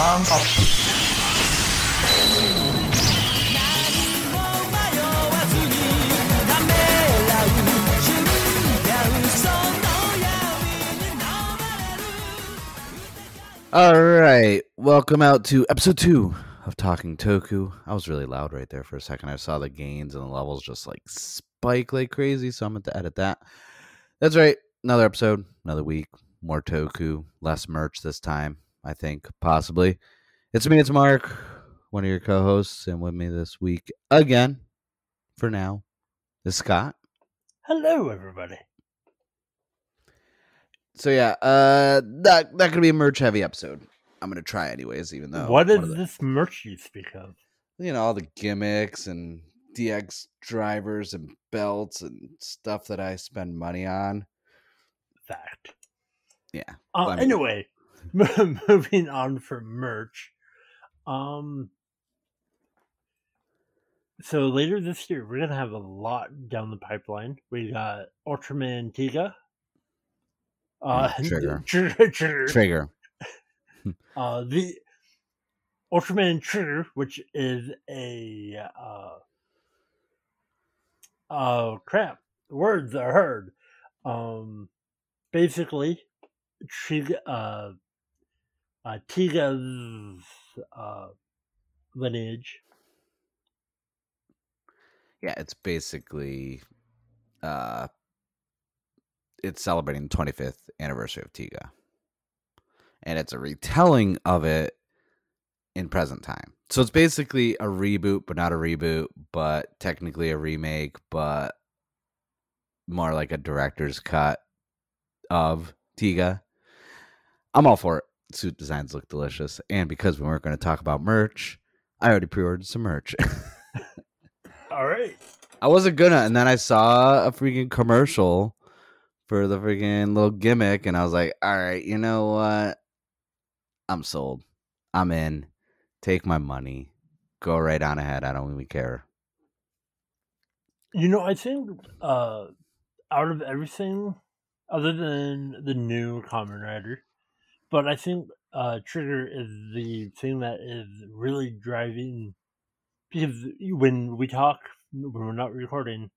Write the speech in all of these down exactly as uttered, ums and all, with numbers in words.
Song of All right, welcome out to episode two of Talking Toku. I was really loud right there for a second. I saw the gains and the levels just like spike like crazy, so I'm going to edit that. That's right. Another episode, another week, more Toku, less merch this time. I think, possibly. It's me, it's Mark, one of your co-hosts, and with me this week, again, for now, is Scott. Hello, everybody. So, yeah, uh, that, that could be a merch-heavy episode. I'm going to try anyways, even though... What is the, this merch you speak of? You know, all the gimmicks and D X drivers and belts and stuff that I spend money on. Fact. Yeah. Uh, I mean, anyway... Moving on for merch. Um, so later this year, we're going to have a lot down the pipeline. We got Ultraman Tiga. Uh, trigger. trigger. Trigger. Trigger. uh, the Ultraman Trigger, which is a... Uh, oh, crap. Words are hard. Um, basically, Trigger... Uh, Uh, Tiga's uh, lineage. Yeah, it's basically uh, it's celebrating the twenty-fifth anniversary of Tiga, and it's a retelling of it in present time. So it's basically a reboot, but not a reboot, but technically a remake, but more like a director's cut of Tiga. I'm all for it. Suit designs look delicious, and because we weren't going to talk about merch, I already pre-ordered some merch. All right, I wasn't gonna, and then I saw a freaking commercial for the freaking little gimmick, and I was like, all right, you know what, I'm sold, I'm in, take my money, go right on ahead, I don't even care. You know, I think uh out of everything other than the new Kamen Rider, but I think uh, Trigger is the thing that is really driving, because when we talk, when we're not recording,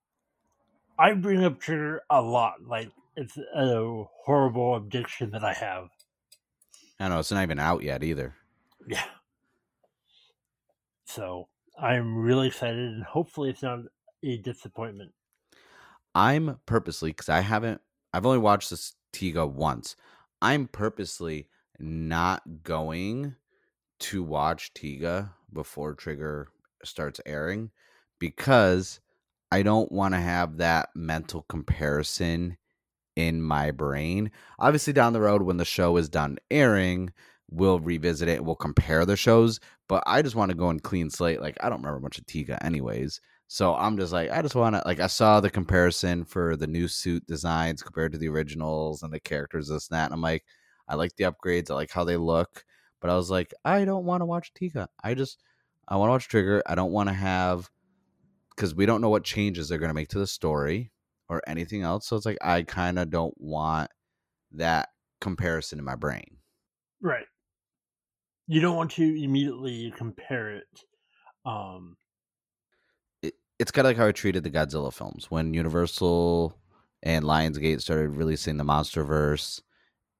I bring up Trigger a lot. Like, it's a horrible addiction that I have. I know, it's not even out yet either. Yeah. So, I'm really excited, and hopefully it's not a disappointment. I'm purposely, because I haven't, I've only watched this Tiga once. I'm purposely not going to watch Tiga before Trigger starts airing, because I don't want to have that mental comparison in my brain. Obviously, down the road, when the show is done airing, we'll revisit it. We'll compare the shows, but I just want to go in clean slate. Like, I don't remember much of Tiga anyways. So I'm just like, I just want to, like, I saw the comparison for the new suit designs compared to the originals and the characters, this and that. And I'm like, I like the upgrades. I like how they look. But I was like, I don't want to watch Tiga. I just, I want to watch Trigger. I don't want to have, because we don't know what changes they're going to make to the story or anything else. So it's like, I kind of don't want that comparison in my brain. Right. You don't want to immediately compare it. Um, It's kind of like how I treated the Godzilla films. When Universal and Lionsgate started releasing the MonsterVerse,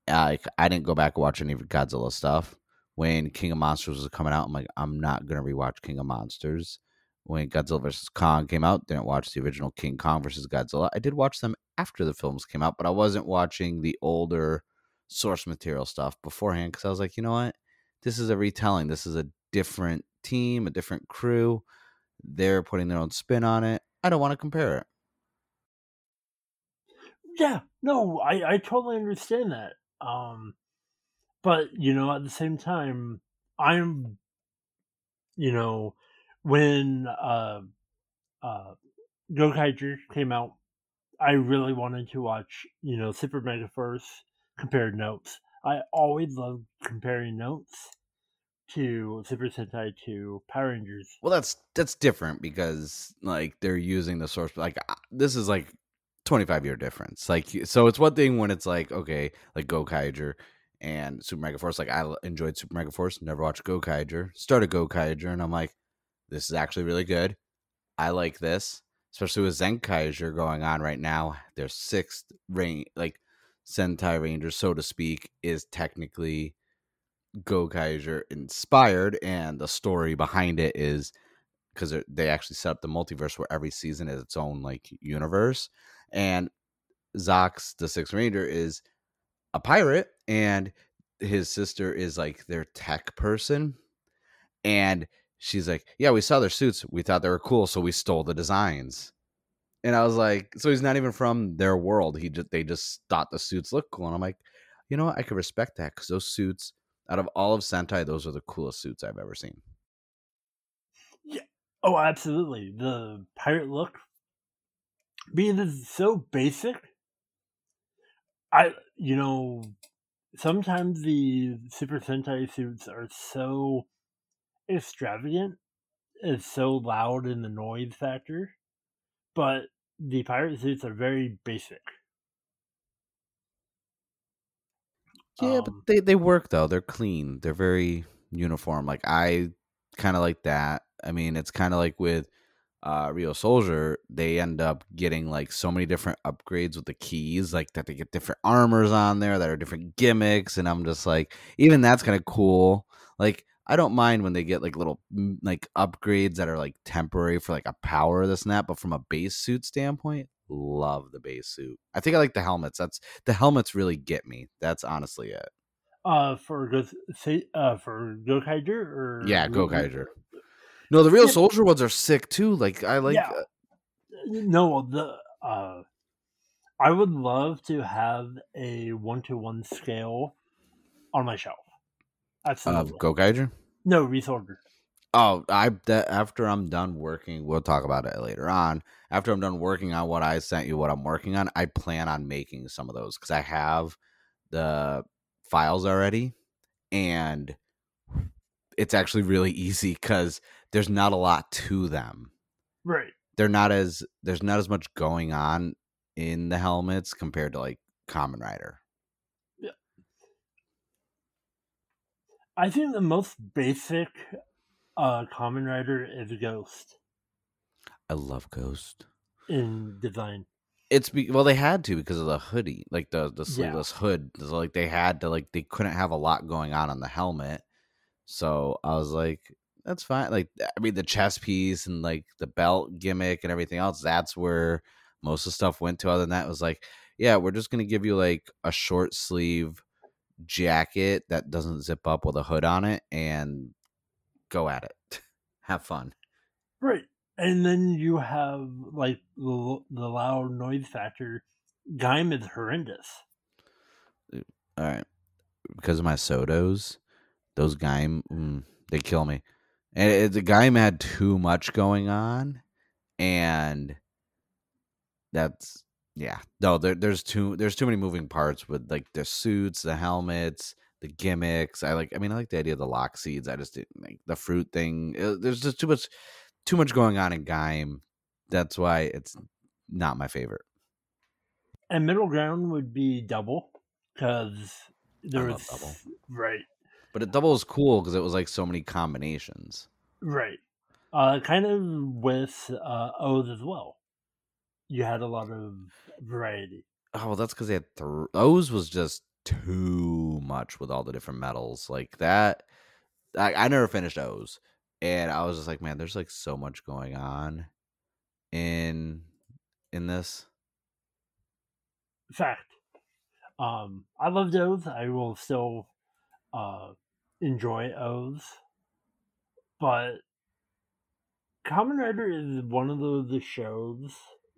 I, I didn't go back and watch any of Godzilla stuff. When King of Monsters was coming out, I'm like, I'm not going to rewatch King of Monsters. When Godzilla versus. Kong came out, didn't watch the original King Kong versus. Godzilla. I did watch them after the films came out, but I wasn't watching the older source material stuff beforehand, because I was like, you know what? This is a retelling. This is a different team, a different crew. They're putting their own spin on it. I don't want to compare it. Yeah, no, I, I totally understand that. Um, but, you know, at the same time, I'm, you know, when uh, uh, Gokaiger came out, I really wanted to watch, you know, Super Mega Force, compared notes. I always loved comparing notes to Super Sentai to Power Rangers. Well, that's that's different, because like they're using the source. Like, this is like twenty-five year difference. Like, so it's one thing when it's like, okay, like Gokaiger and Super Mega Force. Like, I enjoyed Super Mega Force, never watched Gokaiger, started Gokaiger, and I'm like, this is actually really good. I like this, especially with Zenkaiser going on right now. Their sixth rank, like Sentai Ranger, so to speak, is technically Gokaiger inspired, and the story behind it is because they actually set up the multiverse where every season is its own like universe. And Zox, the Sixth Ranger, is a pirate, and his sister is like their tech person, and she's like, yeah, we saw their suits, we thought they were cool, so we stole the designs. And I was like, so he's not even from their world, he just they just thought the suits look cool. And I'm like, you know what? I could respect that, because those suits, out of all of Sentai, those are the coolest suits I've ever seen. Yeah. Oh, absolutely. The pirate look, being this is so basic, I, you know, sometimes the Super Sentai suits are so extravagant, it's so loud in the noise factor, but the pirate suits are very basic. Yeah, um, but they, they work, though. They're clean. They're very uniform. Like, I kind of like that. I mean, it's kind of like with uh, Ryusoulger, they end up getting, like, so many different upgrades with the keys, like, that they get different armors on there that are different gimmicks, and I'm just like, even that's kind of cool. Like, I don't mind when they get, like, little, like, upgrades that are, like, temporary for, like, a power or this and that, but from a base suit standpoint, love the base suit. I think I like the helmets. That's the helmets really get me. That's honestly it. Uh, for go say uh for Gokaiger or yeah, Gokaiger. No, the real yeah. soldier ones are sick too. Like I like. Yeah. Uh, no, the uh, I would love to have a one to one scale on my shelf. Absolutely. Of Gokaiger? No, Ryusoulger. Oh, I that after I'm done working, we'll talk about it later on. After I'm done working on what I sent you, what I'm working on, I plan on making some of those because I have the files already, and it's actually really easy because there's not a lot to them. Right. They're not as there's not as much going on in the helmets compared to like Kamen Rider. Yeah. I think the most basic Uh, Kamen Rider is Ghost. I love Ghost. In design. It's be- well, they had to because of the hoodie, like the, the sleeveless yeah. hood. So, like they had to, like they couldn't have a lot going on on the helmet. So I was like, that's fine. Like, I mean, the chest piece and like the belt gimmick and everything else, that's where most of the stuff went to. Other than that, it was like, yeah, we're just going to give you like a short sleeve jacket that doesn't zip up with a hood on it, and go at it, have fun. Right. And then you have like the, the loud noise factor. Gaim is horrendous. All right, because of my sodos, those Gaim, mm, they kill me. And it, the Gaim had too much going on, and that's yeah no there, there's too there's too many moving parts with like the suits, the helmets, the gimmicks. I like, I mean, I like the idea of the lock seeds. I just didn't like the fruit thing. It, there's just too much, too much going on in Gaim. That's why it's not my favorite. And middle ground would be Double, because there was Double. Right. But it Double was cool because it was like so many combinations. Right. Uh, kind of with uh, O's as well. You had a lot of variety. Oh, well, that's because they had th- O's was just too much with all the different metals like that. I, I never finished O's, and I was just like, man, there's like so much going on in in this. Fact. Um, I loved O's. I will still uh, enjoy O's, but Kamen Rider is one of those the shows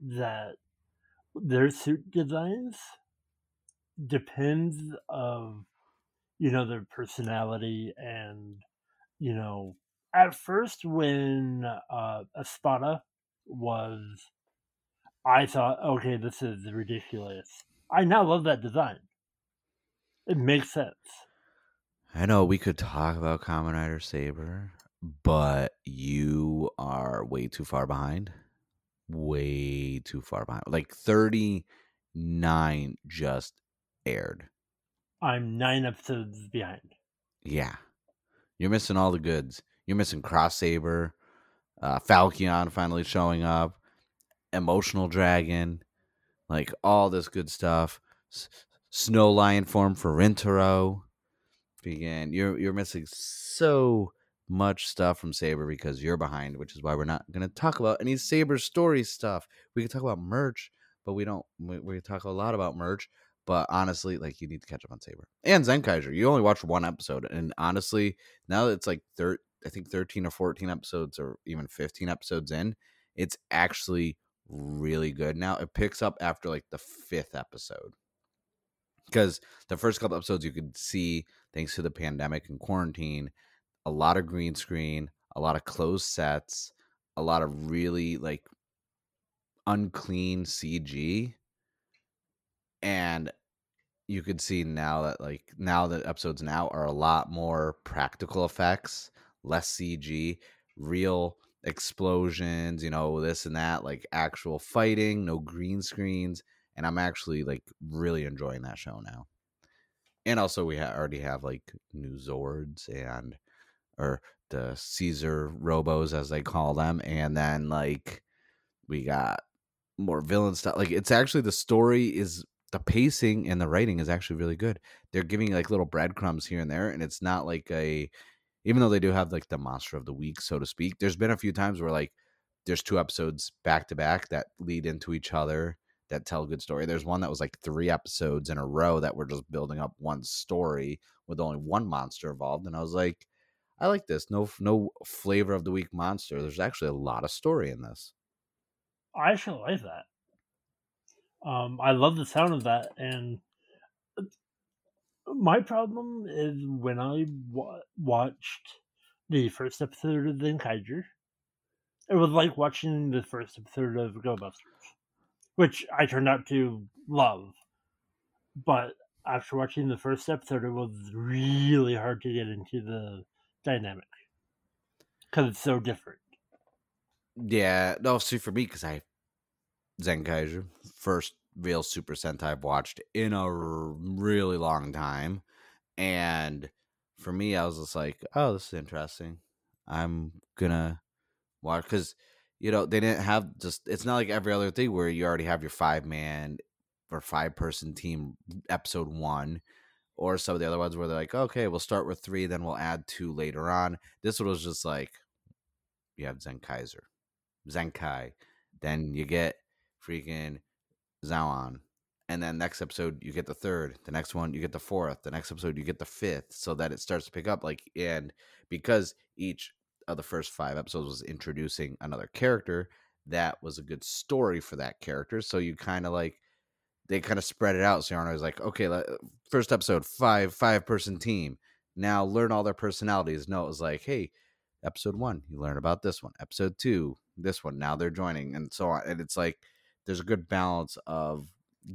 that their suit designs depends of, you know, their personality. And, you know, at first when uh Espada was, I thought, okay, this is ridiculous. I now love that design. It makes sense. I know we could talk about Kamen Rider Saber, but you are way too far behind. Way too far behind. Like thirty-nine just aired. I'm nine episodes behind. Yeah. You're missing all the goods. You're missing Cross Saber, uh, Falcon finally showing up, Emotional Dragon, like all this good stuff. S- Snow Lion form for Rintaro. Begin. You're you're missing so much stuff from Saber because you're behind, which is why we're not going to talk about any Saber story stuff. We can talk about merch, but we don't. We, we talk a lot about merch. But honestly, like, you need to catch up on Saber. And Zenkaiser, you only watched one episode. And honestly, now that it's like, thir- I think thirteen or fourteen episodes or even fifteen episodes in, it's actually really good. Now it picks up after like the fifth episode. Because the first couple episodes you could see, thanks to the pandemic and quarantine, a lot of green screen, a lot of closed sets, a lot of really like unclean C G. And you could see now that like now the episodes now are a lot more practical effects, less C G, real explosions, you know, this and that, like actual fighting, no green screens. And I'm actually like really enjoying that show now. And also we ha- already have like new Zords and or the Caesar Robos, as they call them. And then like we got more villain stuff. Like it's actually the story is... The pacing and the writing is actually really good. They're giving like little breadcrumbs here and there, and it's not like a, even though they do have like the monster of the week, so to speak, there's been a few times where like there's two episodes back to back that lead into each other that tell a good story. There's one that was like three episodes in a row that were just building up one story with only one monster involved. And I was like, I like this. No, no flavor of the week monster. There's actually a lot of story in this. I actually like that. Um, I love the sound of that, and my problem is when I wa- watched the first episode of Zenkaiger, it was like watching the first episode of Go Busters, which I turned out to love, but after watching the first episode, it was really hard to get into the dynamic, because it's so different. Yeah, no, see, for me, because I... Zenkaiser, first real Super Sentai I've watched in a really long time, and for me I was just like, oh, this is interesting, I'm gonna watch, because you know they didn't have just, it's not like every other thing where you already have your five man or five person team episode one, or some of the other ones where they're like, okay, we'll start with three, then we'll add two later on. This one was just like, you have Zenkaiser, Zenkai, then you get freaking Zawan, and then next episode you get the third, the next one you get the fourth, the next episode you get the fifth, so that it starts to pick up. Like, and because each of the first five episodes was introducing another character, that was a good story for that character, so you kind of like, they kind of spread it out, so you're always like, okay, first episode, five five person team, now learn all their personalities. No, it was like, hey, episode one you learn about this one, episode two this one, now they're joining, and so on. And it's like there's a good balance of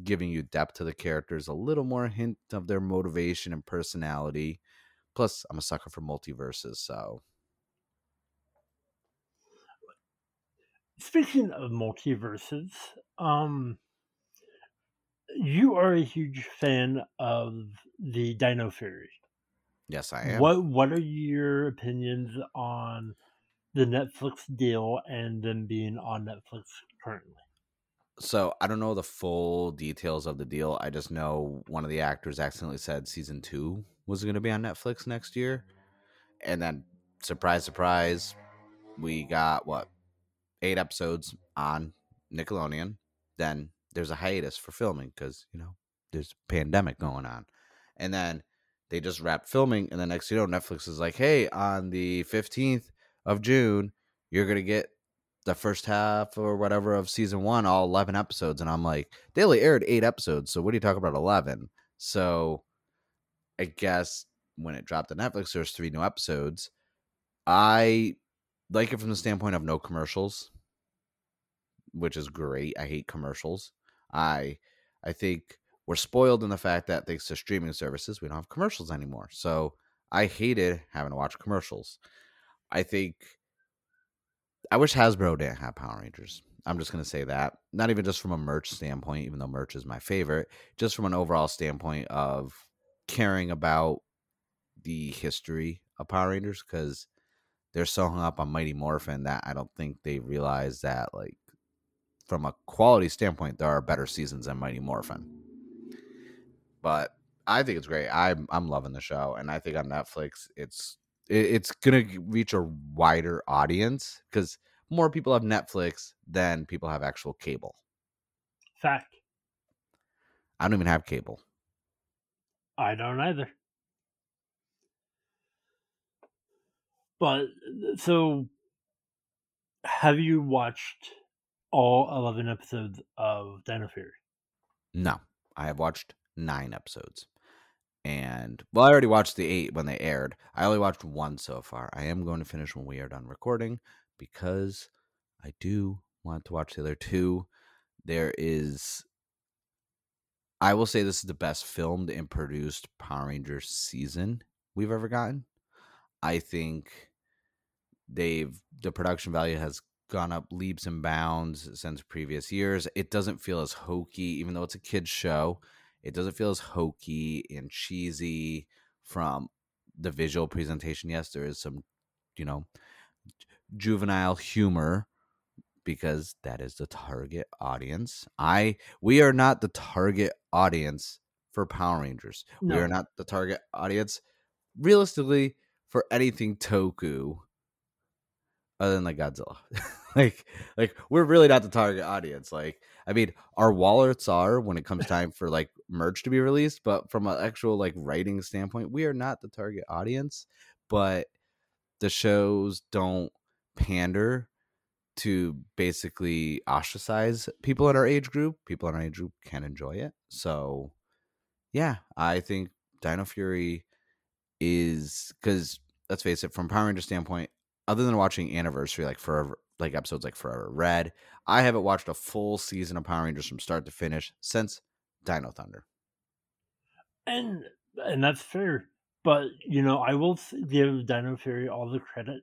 giving you depth to the characters, a little more hint of their motivation and personality. Plus, I'm a sucker for multiverses, so. Speaking of multiverses, um, you are a huge fan of the Dino Fury. Yes, I am. What What are your opinions on the Netflix deal and them being on Netflix currently? So I don't know the full details of the deal. I just know one of the actors accidentally said season two was going to be on Netflix next year. And then surprise, surprise, we got what? Eight episodes on Nickelodeon. Then there's a hiatus for filming because, you know, there's a pandemic going on. And then they just wrapped filming. And then next, you know, Netflix is like, hey, on the fifteenth of June, you're going to get the first half or whatever of season one, all eleven episodes. And I'm like, they only aired eight episodes, so what are you talking about eleven? So I guess when it dropped on Netflix, there's three new episodes. I like it from the standpoint of no commercials, which is great. I hate commercials. I I think we're spoiled in the fact that thanks to streaming services, we don't have commercials anymore. So I hated having to watch commercials. I think I wish Hasbro didn't have Power Rangers. I'm just going to say that. Not even just from a merch standpoint, even though merch is my favorite, just from an overall standpoint of caring about the history of Power Rangers because they're so hung up on Mighty Morphin that I don't think they realize that, like, from a quality standpoint, there are better seasons than Mighty Morphin. But I think it's great. I'm I'm loving the show, and I think on Netflix, it's it, it's gonna reach a wider audience because more people have Netflix than people have actual cable. Fact. I don't even have cable. I don't either. But so, have you watched all eleven episodes of Dino Fury? No, I have watched nine episodes, and well, I already watched the eight when they aired. I only watched one so far. I am going to finish when we are done recording because I do want to watch the other two. There is, I will say, this is the best filmed and produced Power Rangers season we've ever gotten. I think they've the production value has gone up leaps and bounds since previous years. It doesn't feel as hokey, even though it's a kid's show. It doesn't feel as hokey and cheesy from the visual presentation. Yes, there is some, you know, juvenile humor because that is the target audience. I we are not the target audience for Power Rangers. No. We are not the target audience, realistically, for anything Toku other than like Godzilla. like like we're really not the target audience. Like, I mean, our wallets are when it comes time for like merch to be released, but from an actual like writing standpoint, we are not the target audience. But the shows don't pander to basically ostracize people in our age group. People in our age group can enjoy it. So yeah, I think Dino Fury is, because let's face it, from Power Ranger standpoint, other than watching Anniversary, like forever, like episodes like Forever Red, I haven't watched a full season of Power Rangers from start to finish since Dino Thunder. And and that's fair, but you know, I will give Dino Fury all the credit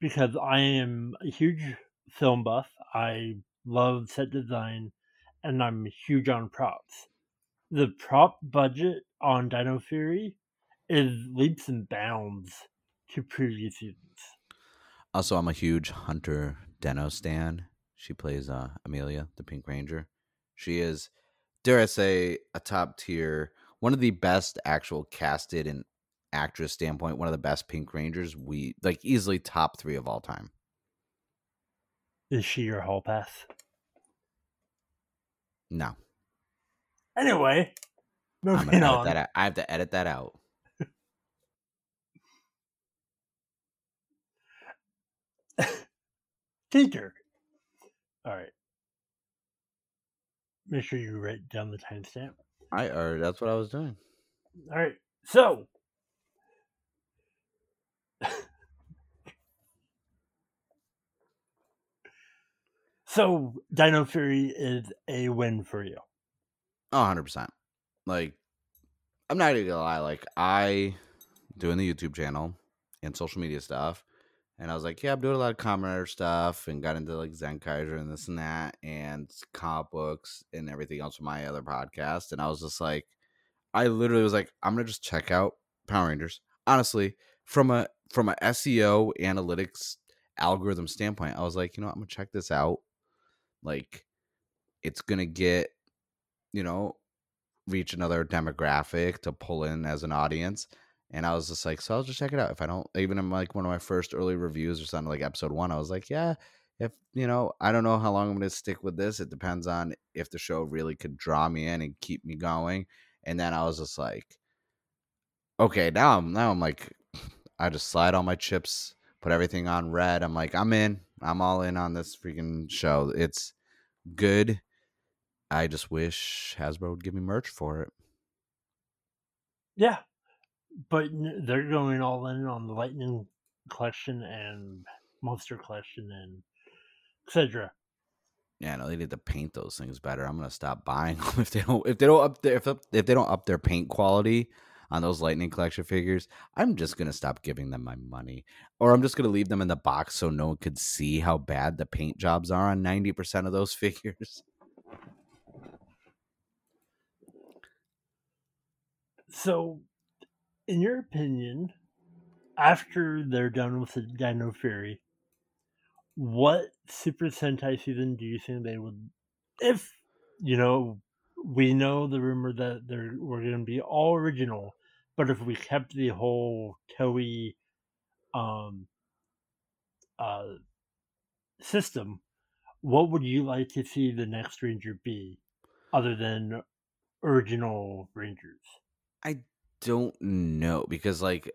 because I am a huge film buff. I love set design, and I'm huge on props. The prop budget on Dino Fury is leaps and bounds to previous seasons. Also, I'm a huge Hunter Deno stan. She plays uh, Amelia, the Pink Ranger. She is, dare I say, a top tier, one of the best actual casted and actress standpoint, one of the best Pink Rangers. We like easily top three of all time. Is she your hall pass? No. Anyway, moving on. That I have to edit that out. Teacher. All right. Make sure you write down the timestamp. I already, that's what I was doing. All right. So, so Dino Fury is a win for you. Oh, one hundred percent. Like, I'm not even going to lie. Like, I doing the YouTube channel and social media stuff. And I was like, yeah, I'm doing a lot of Kamen Rider stuff and got into like Zenkaiser and this and that and comic books and everything else with my other podcast. And I was just like, I literally was like, I'm going to just check out Power Rangers. Honestly, from a from a S E O analytics algorithm standpoint, I was like, you know what? I'm going to check this out. Like, it's going to get, you know, reach another demographic to pull in as an audience. And I was just like, so I'll just check it out. If I don't, even in like one of my first early reviews or something like episode one, I was like, yeah, if, you know, I don't know how long I'm going to stick with this. It depends on if the show really could draw me in and keep me going. And then I was just like, okay, now I'm, now I'm like, I just slide all my chips, put everything on red. I'm like, I'm in, I'm all in on this freaking show. It's good. I just wish Hasbro would give me merch for it. Yeah. But they're going all in on the Lightning collection and Monster collection and et cetera. Yeah, no, they need to paint those things better. I'm gonna stop buying them if they don't if they don't up their if, if they don't up their paint quality on those Lightning collection figures. I'm just gonna stop giving them my money, or I'm just gonna leave them in the box so no one could see how bad the paint jobs are on ninety percent of those figures. So, in your opinion, after they're done with the Dino Fury, what Super Sentai season do you think they would, if, you know, we know the rumor that they're, we're going to be all original, but if we kept the whole Toei um, uh, system, what would you like to see the next Ranger be, other than original Rangers? I don't know, because, like,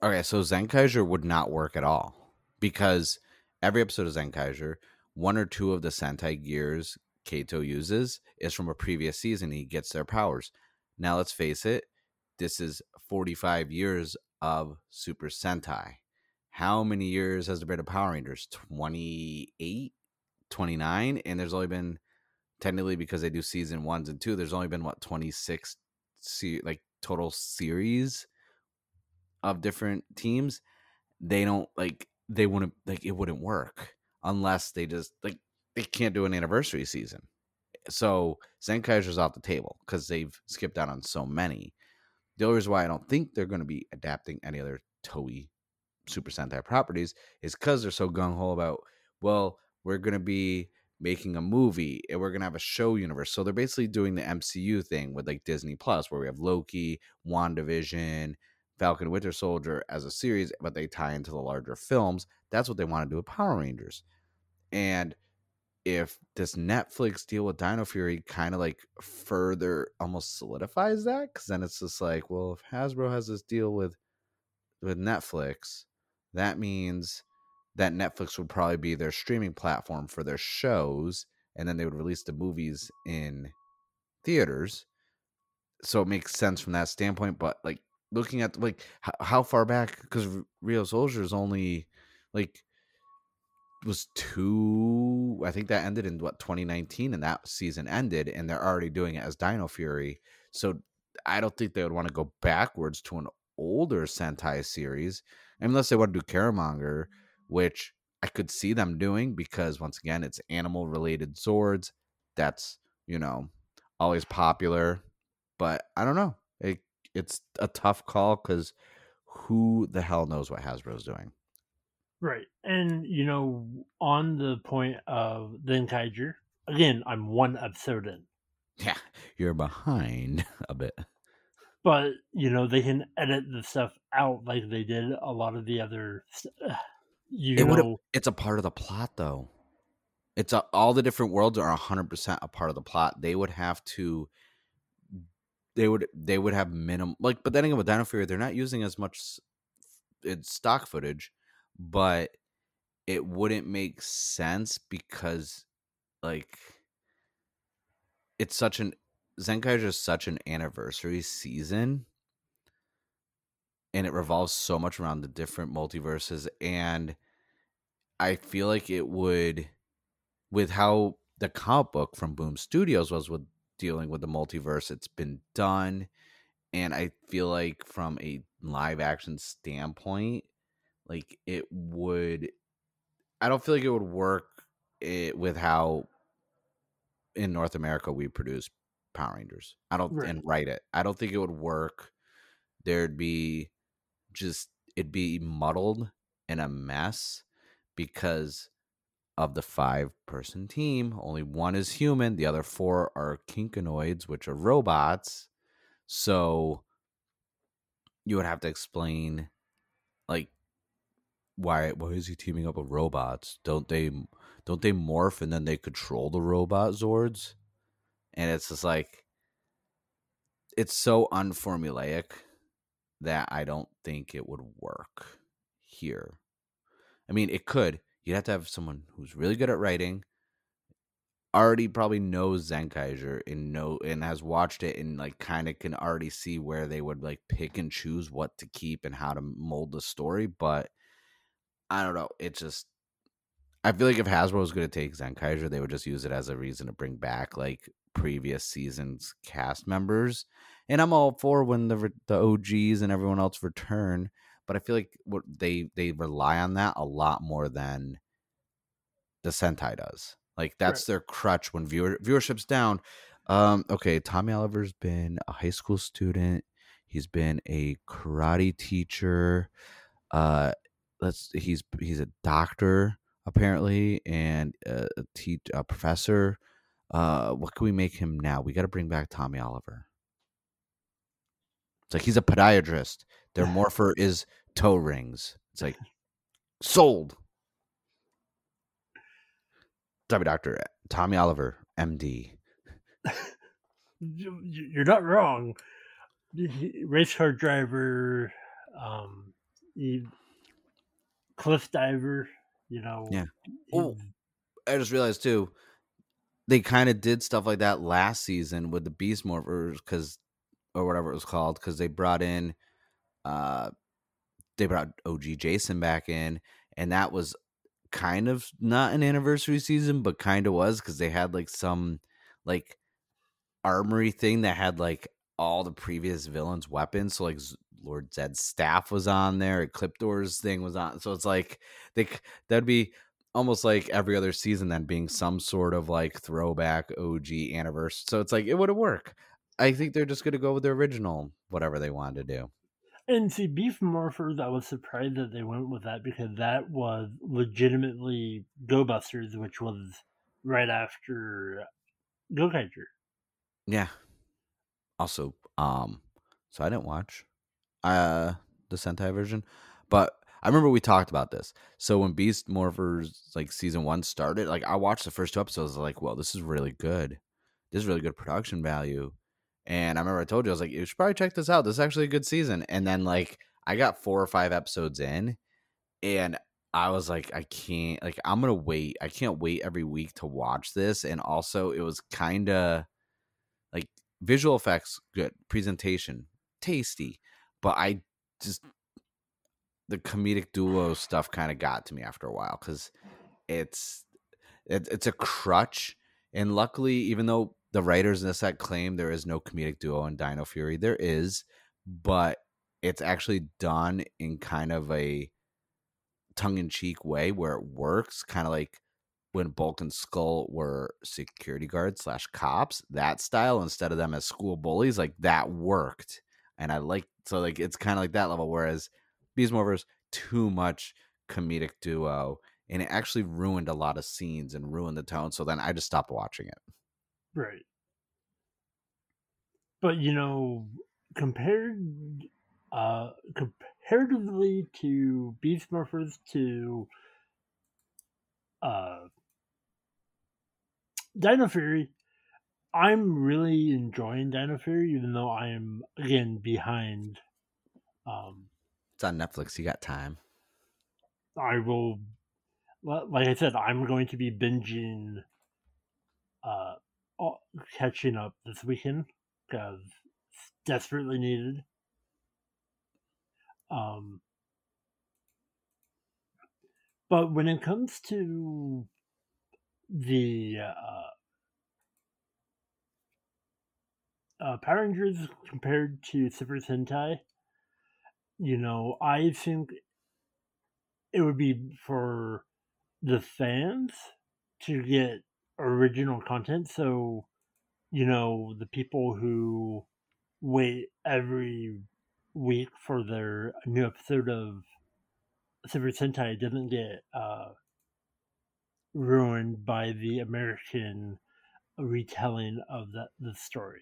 okay, so Zenkaiser would not work at all, because every episode of Zenkaiser, one or two of the Sentai gears Kato uses is from a previous season. He gets their powers. Now, let's face it, this is forty-five years of Super Sentai. How many years has there been of Power Rangers? twenty-eight, twenty-nine? And there's only been, technically, because they do season ones and two, there's only been, what, twenty-six se- like total series of different teams. They don't, like... They wouldn't like it wouldn't work unless they just like they can't do an anniversary season. So Zenkaiser's off the table because they've skipped out on so many. The only reason why I don't think they're going to be adapting any other Toei Super Sentai properties is because they're so gung ho about, well, we're going to be making a movie and we're going to have a show universe. So they're basically doing the M C U thing with like Disney Plus, where we have Loki, WandaVision, Falcon Winter Soldier as a series, but they tie into the larger films. That's what they want to do with Power Rangers. And if this Netflix deal with Dino Fury kind of like further almost solidifies that, because then it's just like, well, if Hasbro has this deal with with Netflix, that means that Netflix would probably be their streaming platform for their shows, and then they would release the movies in theaters. So it makes sense from that standpoint, but like looking at like how, how far back, because Ryusoulger is only like was two. I think that ended in what twenty nineteen, and that season ended, and they're already doing it as Dino Fury. So I don't think they would want to go backwards to an older Sentai series, unless they want to do Karamonger, which I could see them doing because once again, it's animal related Zords. That's, you know, always popular, but I don't know. It, It's a tough call because who the hell knows what Hasbro's doing. Right. And, you know, on the point of Zenkaiger, again, I'm one episode in. Yeah, you're behind a bit. But, you know, they can edit the stuff out like they did a lot of the other stuff. You it know. It's a part of the plot, though. It's a, all the different worlds are one hundred percent a part of the plot. They would have to... They would they would have minimum like, but then again with Dino Fury, they're not using as much in stock footage, but it wouldn't make sense because like it's such an Zenkaiger is such an anniversary season, and it revolves so much around the different multiverses, and I feel like it would with how the comic book from Boom Studios was with. Dealing with the multiverse, it's been done, and I feel like from a live action standpoint, like it would, I don't feel like it would work it with how in North America we produce Power Rangers. I don't right. and write it. I don't think it would work. There'd be just it'd be muddled and a mess because. Of the five-person team, only one is human. The other four are kinkanoids, which are robots. So you would have to explain, like, why why is he teaming up with robots? Don't they don't they morph and then they control the robot Zords? And it's just like it's so unformulaic that I don't think it would work here. I mean, it could. You'd have to have someone who's really good at writing, already probably knows Zenkaiser and know and has watched it and like kind of can already see where they would like pick and choose what to keep and how to mold the story. But I don't know. It just I feel like if Hasbro was going to take Zenkaiser, they would just use it as a reason to bring back like previous seasons cast members. And I'm all for when the the O Gs and everyone else return. But I feel like what they they rely on that a lot more than the Sentai does. Like that's right. Their crutch when viewer viewership's down. Um, okay, Tommy Oliver's been a high school student. He's been a karate teacher. Uh, let's. He's he's a doctor apparently, and a, a, te- a professor. Uh, what can we make him now? We got to bring back Tommy Oliver. It's like he's a podiatrist. Their morpher is toe rings. It's like sold. Doctor Tommy Oliver, M D. You're not wrong. Race car driver, um, he, cliff diver. You know. Yeah. Oh, I just realized too. They kind of did stuff like that last season with the Beast Morphers, because, or whatever it was called, because they brought in, uh, they brought O G Jason back in, and that was kind of not an anniversary season, but kind of was, because they had like some like armory thing that had like all the previous villains' weapons. So like Lord Zed's staff was on there, Ecliptor's thing was on. So it's like they that'd be. Almost like every other season then being some sort of like throwback O G anniversary. So it's like, it would have worked. I think they're just going to go with the original, whatever they wanted to do. And see, Beast Morphers, I was surprised that they went with that, because that was legitimately Go Busters, which was right after Gokaiger. Yeah. Also, um, so I didn't watch uh, the Sentai version, but I remember we talked about this. So when Beast Morphers like season one started, like I watched the first two episodes, I was like, well, this is really good. This is really good production value. And I remember I told you, I was like, you should probably check this out. This is actually a good season. And then like I got four or five episodes in, and I was like, I can't, like I'm going to wait. I can't wait every week to watch this. And also it was kind of like visual effects, good presentation, tasty, but I just, the comedic duo stuff kind of got to me after a while, because it's it, it's a crutch. And luckily, even though the writers in this set claim there is no comedic duo in Dino Fury, there is, but it's actually done in kind of a tongue-in-cheek way where it works, kind of like when Bulk and Skull were security guards slash cops, that style, instead of them as school bullies, like that worked. And I like, so like it's kind of like that level, whereas Beast Morphers, too much comedic duo, and it actually ruined a lot of scenes and ruined the tone. So then I just stopped watching it. Right. But you know, compared uh, comparatively to Beast Morphers to uh, Dino Fury, I'm really enjoying Dino Fury, even though I am again behind. Um, It's on Netflix. You got time. I will. Like I said, I'm going to be binging, uh, catching up this weekend, because it's desperately needed. Um, but when it comes to the uh, uh, Power Rangers compared to Super Sentai, you know, I think it would be for the fans to get original content. So, you know, the people who wait every week for their new episode of Super Sentai doesn't get uh, ruined by the American retelling of that the story.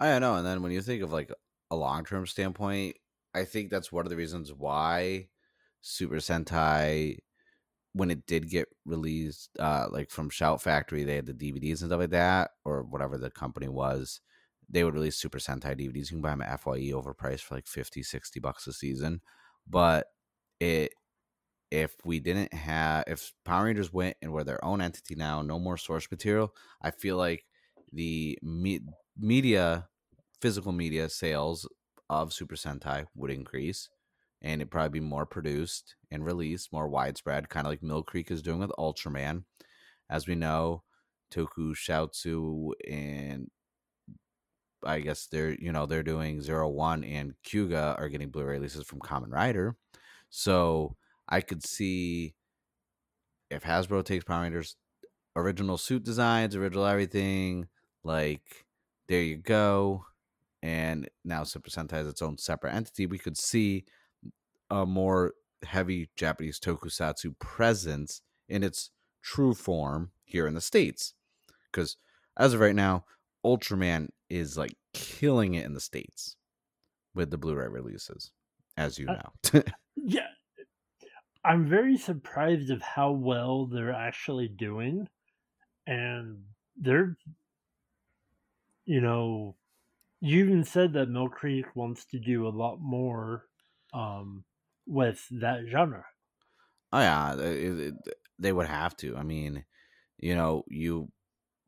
I know, and then when you think of like a long-term standpoint, I think that's one of the reasons why Super Sentai, when it did get released, uh, like from Shout Factory, they had the D V Ds and stuff like that, or whatever the company was. They would release Super Sentai D V Ds. You can buy them at F Y E, overpriced for like fifty, sixty bucks a season. But it, if we didn't have, if Power Rangers went and were their own entity now, no more source material, I feel like the me- media. physical media sales of Super Sentai would increase, and it'd probably be more produced and released, more widespread, kind of like Mill Creek is doing with Ultraman. As we know, Toku Shoutsu, and I guess they're, you know, they're doing Zero One and Kuuga are getting Blu-ray releases from Kamen Rider. So I could see if Hasbro takes Power Rangers original suit designs, original everything, like there you go. and now Super Sentai is its own separate entity, we could see a more heavy Japanese tokusatsu presence in its true form here in the States. Because as of right now, Ultraman is like killing it in the States with the Blu-ray releases, as you know. Uh, yeah. I'm very surprised of how well they're actually doing. And they're, you know, you even said that Mill Creek wants to do a lot more um, with that genre. Oh, yeah. It, it, they would have to. I mean, you know, you,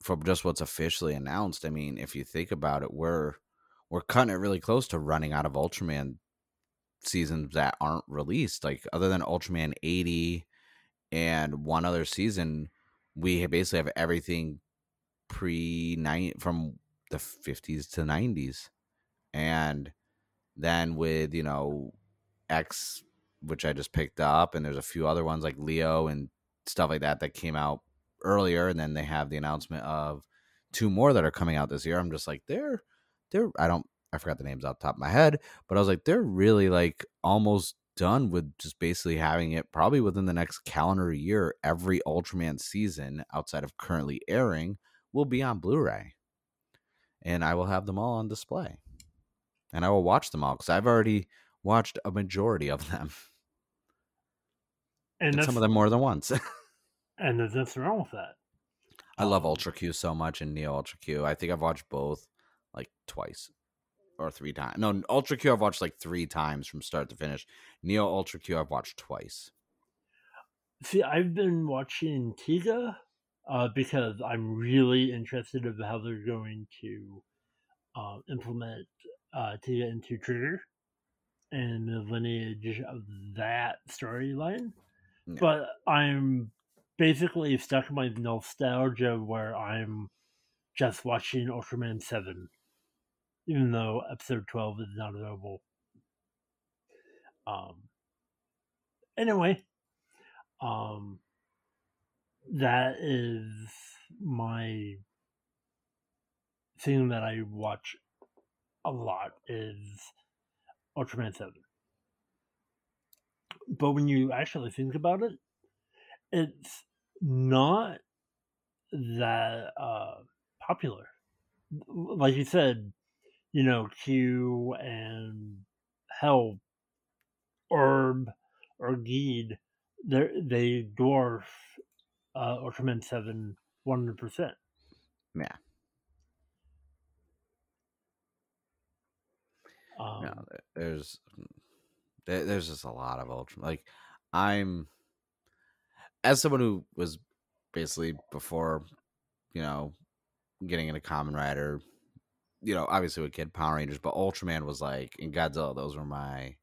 from just what's officially announced, I mean, if you think about it, we're, we're cutting it really close to running out of Ultraman seasons that aren't released. Like, other than Ultraman eighty and one other season, we basically have everything pre from the fifties to nineties. And then with, you know, X, which I just picked up, and there's a few other ones like Leo and stuff like that that came out earlier, and then they have the announcement of two more that are coming out this year. I'm just like, they're they're I don't I forgot the names off the top of my head, but I was like, they're really like almost done with just basically having it probably within the next calendar year. Every Ultraman season outside of currently airing will be on Blu-ray, and I will have them all on display, and I will watch them all because I've already watched a majority of them, and, and some of them more than once. And there's nothing wrong with that. I um, love Ultra Q so much, and Neo Ultra Q. I think I've watched both like twice. Or three times. No, Ultra Q I've watched like three times from start to finish. Neo Ultra Q I've watched twice. See, I've been watching Tiga uh, because I'm really interested in how they're going to uh, implement uh, Tiga into Trigger and the lineage of that storyline. No. But I'm basically stuck in my nostalgia where I'm just watching Ultraman seven. Even though episode twelve is not available. Um, anyway, um, that is my thing that I watch a lot is Ultraman seven. But when you actually think about it, it's not that uh, popular. Like you said, you know, Q and Hell, Herb, or Geed, they dwarf uh, Ultraman seven one hundred percent. Yeah. Um, no, there's, there's just a lot of Ultraman. Like, I'm, as someone who was basically before, you know, getting into Kamen Rider, you know, obviously with Kid Power Rangers, but Ultraman was like, and Godzilla, those were my,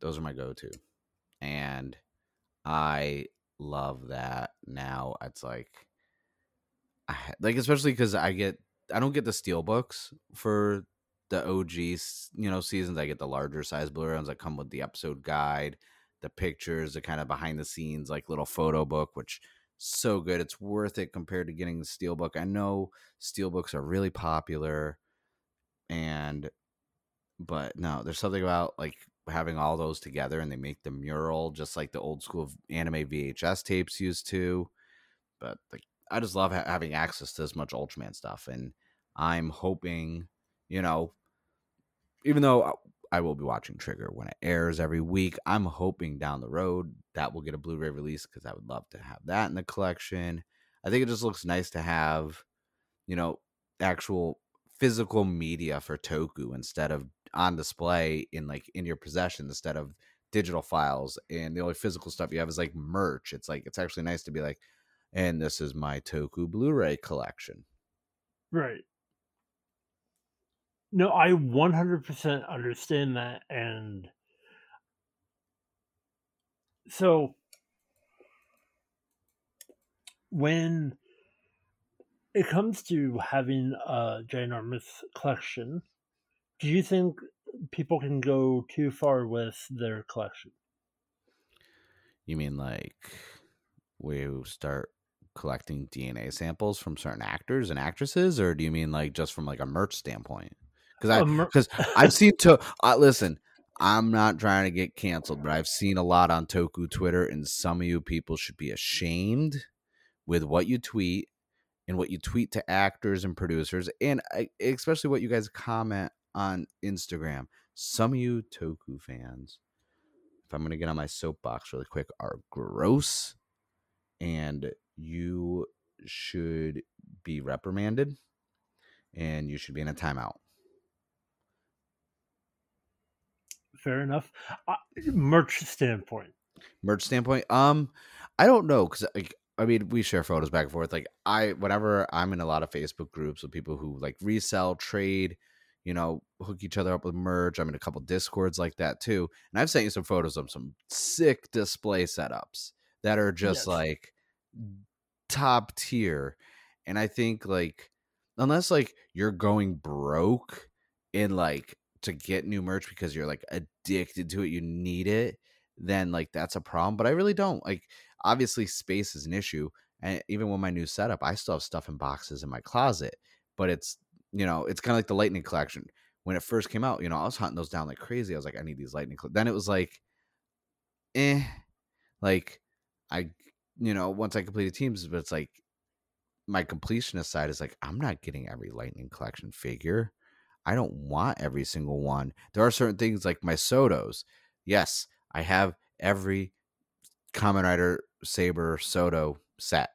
those are my go-to. And I love that now. It's like, I, like, especially because I get, I don't get the steelbooks for the O G, you know, seasons. I get the larger size Blu-ray ones that come with the episode guide, the pictures, the kind of behind the scenes, like little photo book, which so good. It's worth it compared to getting the steelbook. I know steelbooks are really popular, and but no, there's something about like having all those together, and they make the mural just like the old school anime V H S tapes used to. But like, I just love ha- having access to as much Ultraman stuff, and I'm hoping, you know, even though I will be watching Trigger when it airs every week, I'm hoping down the road that we'll get a Blu-ray release, because I would love to have that in the collection. I think it just looks nice to have, you know, actual physical media for Toku instead of on display in like in your possession instead of digital files. And the only physical stuff you have is like merch. It's like, it's actually nice to be like, and this is my Toku Blu-ray collection. Right. No, I one hundred percent understand that. And so when it comes to having a ginormous collection, do you think people can go too far with their collection? You mean like we start collecting D N A samples from certain actors and actresses, or do you mean like just from like a merch standpoint? because I because oh, mer- I've seen to uh, listen. I'm not trying to get canceled, but I've seen a lot on Toku Twitter, and some of you people should be ashamed with what you tweet and what you tweet to actors and producers, and especially what you guys comment on Instagram. Some of you Toku fans, if I'm going to get on my soapbox really quick, are gross, and you should be reprimanded, and you should be in a timeout. Fair enough. Uh, merch standpoint. Merch standpoint. Um, I don't know because like I mean we share photos back and forth. Like I, whenever I'm in a lot of Facebook groups with people who like resell, trade, you know, hook each other up with merch. I'm in a couple Discords like that too, and I've sent you some photos of some sick display setups that are just yes. like top tier. And I think like unless like you're going broke in like. To get new merch because you're like addicted to it, you need it, then like that's a problem. But I really don't like, obviously space is an issue, and even with my new setup I still have stuff in boxes in my closet, but it's, you know, it's kind of like the lightning collection. When it first came out, you know, I was hunting those down like crazy. I was like, I need these lightning cl-. Then it was like eh like I you know, once I completed teams, but it's like my completionist side is like, I'm not getting every lightning collection figure. I don't want every single one. There are certain things like my Sotos. Yes, I have every Kamen Rider Saber Soto set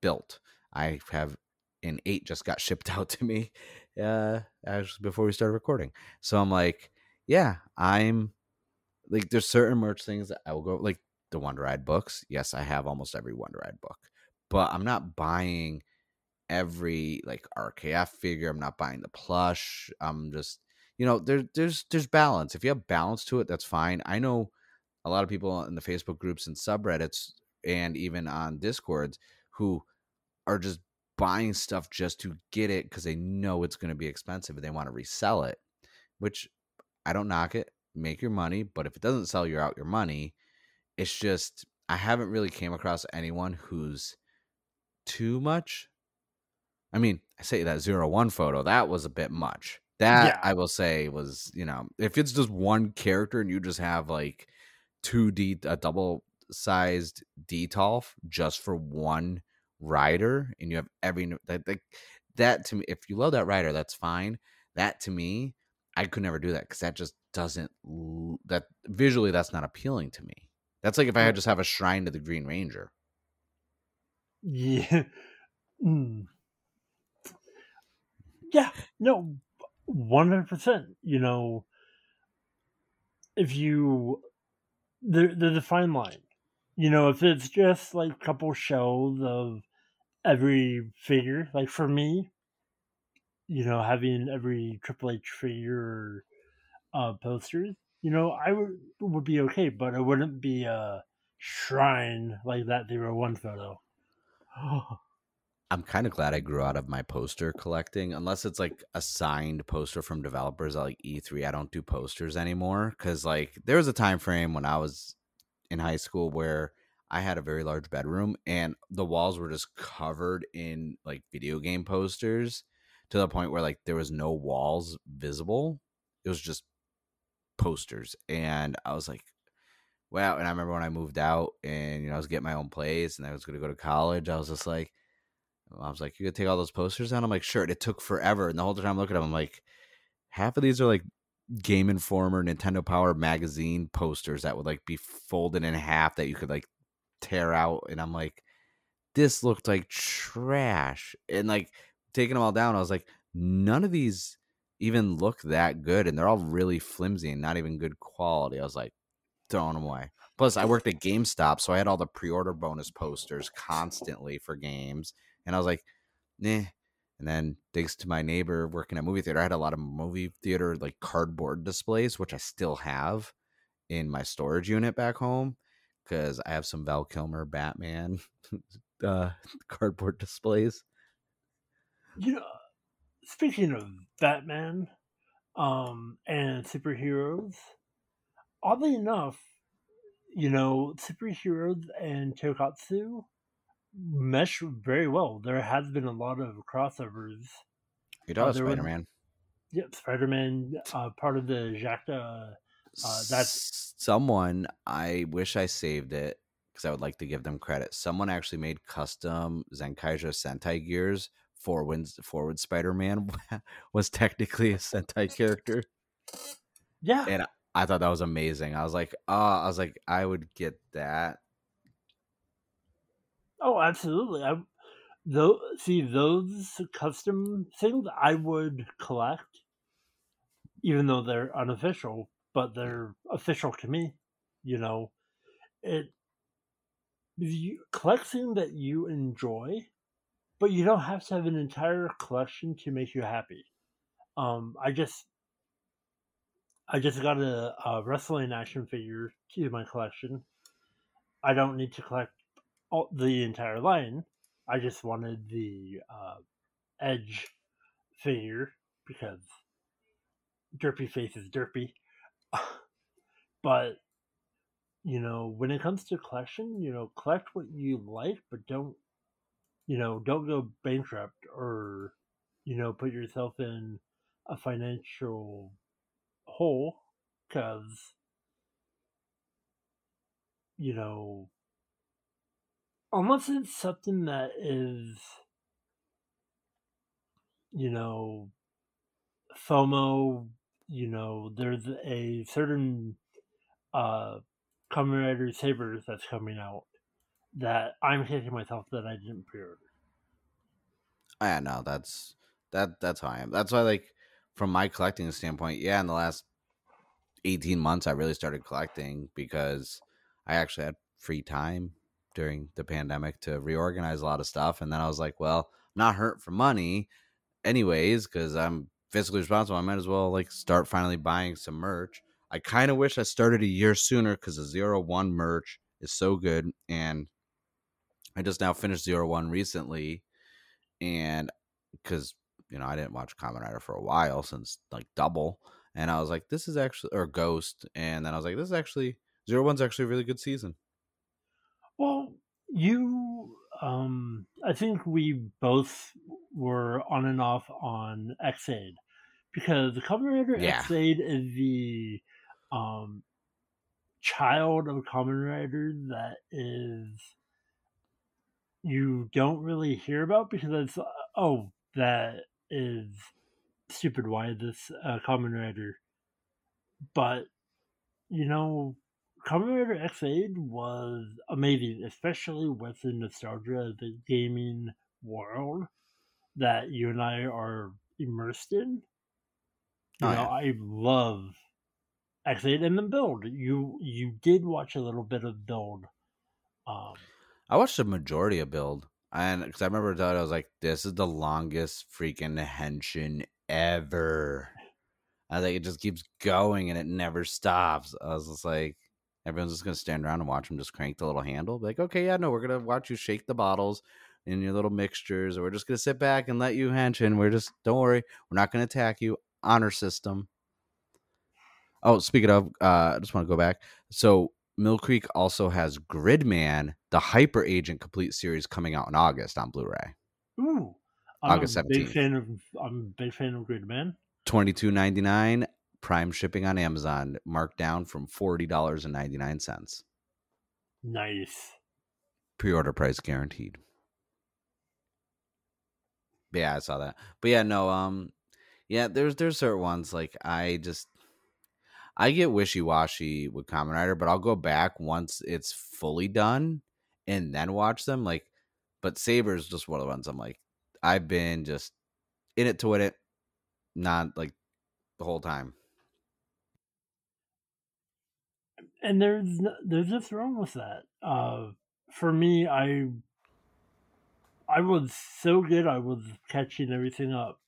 built. I have an eight just got shipped out to me uh, as before we started recording. So I'm like, yeah, I'm like, there's certain merch things that I will go, like the Wonder Ride books. Yes, I have almost every Wonder Ride book, but I'm not buying every like R K F figure. I'm not buying the plush. I'm just, you know, there, there's there's balance. If you have balance to it, that's fine. I know a lot of people in the Facebook groups and subreddits and even on Discords who are just buying stuff just to get it because they know it's going to be expensive and they want to resell it, which I don't knock it. Make your money, but if it doesn't sell, you're out your money. It's just I haven't really came across anyone who's too much. I mean, I say that Zero One photo, that was a bit much. That, yeah. I will say, was, you know, if it's just one character and you just have, like, two D, a double-sized D T O L F just for one rider, and you have every... That, that, that, to me, if you love that rider, that's fine. That, to me, I could never do that, because that just doesn't... that visually, that's not appealing to me. That's like if I just have a shrine to the Green Ranger. Yeah. Mm. Yeah, no, one hundred percent. You know, if you, the the fine line, you know, if it's just like a couple shelves of every figure, like for me, you know, having every Triple H figure uh, posters, you know, I would would be okay, but it wouldn't be a shrine like that Zero One photo. Oh. I'm kind of glad I grew out of my poster collecting, unless it's like a signed poster from developers like E three. I don't do posters anymore because like there was a time frame when I was in high school where I had a very large bedroom and the walls were just covered in like video game posters to the point where like there was no walls visible. It was just posters. And I was like, wow. And I remember when I moved out and, you know, I was getting my own place and I was going to go to college. I was just like, I was like, you could take all those posters down? I'm like, sure. And it took forever. And the whole time I'm looking at them, I'm like, half of these are like Game Informer, Nintendo Power magazine posters that would like be folded in half that you could like tear out. And I'm like, this looked like trash. And like taking them all down, I was like, none of these even look that good. And they're all really flimsy and not even good quality. I was like, throwing them away. Plus, I worked at GameStop, so I had all the pre-order bonus posters constantly for games. And I was like, nah. And then thanks to my neighbor working at movie theater, I had a lot of movie theater like cardboard displays, which I still have in my storage unit back home because I have some Val Kilmer Batman uh, cardboard displays. You know, speaking of Batman um, and superheroes, oddly enough, you know, superheroes and Tokusatsu mesh very well. There has been a lot of crossovers. He does, uh, Spider-Man. Yep, Spider-Man, uh, part of the Jacta. Uh, that's someone. I wish I saved it because I would like to give them credit. Someone actually made custom Zenkaiser Sentai gears. Forward, forward Spider-Man was technically a Sentai character. Yeah, and I, I thought that was amazing. I was like, oh, I was like, I would get that. Oh, absolutely. I though see those custom things I would collect, even though they're unofficial, but they're official to me. You know, it you, collecting that you enjoy. But you don't have to have an entire collection to make you happy. Um, I just, I just got a, a wrestling action figure to my collection. I don't need to collect all, the entire line. I just wanted the uh, Edge figure because Derpy Face is derpy. But you know, when it comes to collection, you know, collect what you like, but don't. You know, don't go bankrupt or, you know, put yourself in a financial hole because, you know, unless it's something that is, you know, FOMO, you know, there's a certain uh, Kamen Rider Saber that's coming out. That I'm hitting myself that I didn't pre-order. Yeah, no, that's that. That's how I am. That's why, like, from my collecting standpoint, yeah, in the last eighteen months, I really started collecting because I actually had free time during the pandemic to reorganize a lot of stuff, and then I was like, well, I'm not hurt for money, anyways, because I'm fiscally responsible. I might as well like start finally buying some merch. I kind of wish I started a year sooner because the Zero One merch is so good, and I just now finished Zero One recently, and because, you know, I didn't watch Kamen Rider for a while since like Double, and I was like, this is actually, or Ghost, and then I was like, this is actually, Zero One's actually a really good season. Well, you, um, I think we both were on and off on Ex-Aid, because the Kamen Rider yeah. Ex-Aid is the, um, child of Kamen Rider that is, you don't really hear about because it's, oh, that is stupid. Why is this uh, Kamen Rider? But, you know, Kamen Rider Ex-Aid was amazing, especially with the nostalgia of the gaming world that you and I are immersed in. You oh, know, yeah. I love Ex-Aid and then Build. You you did watch a little bit of Build. Um I watched the majority of Build, and because I remember that I was like, "This is the longest freaking henshin ever." I was like, "It just keeps going and it never stops." I was just like, "Everyone's just gonna stand around and watch them just crank the little handle." Be like, "Okay, yeah, no, we're gonna watch you shake the bottles in your little mixtures, or we're just gonna sit back and let you henshin. We're just don't worry, we're not gonna attack you. Honor system." Oh, speaking of, uh, I just want to go back. So Mill Creek also has Gridman, the Hyper Agent Complete series coming out in August on Blu-ray. Ooh, August seventeenth. Big fan of, I'm a big fan of Gridman. twenty-two ninety-nine, Prime shipping on Amazon, marked down from forty dollars and ninety-nine cents. Nice. Pre-order price guaranteed. Yeah, I saw that. But yeah, no, um, yeah, there's there's certain ones like I just. I get wishy-washy with Kamen Rider, but I'll go back once it's fully done and then watch them. Like, but Saber's just one of the ones I'm like, I've been just in it to win it, not like the whole time. And there's there's nothing wrong with that. Uh, for me, I I was so good, I was catching everything up,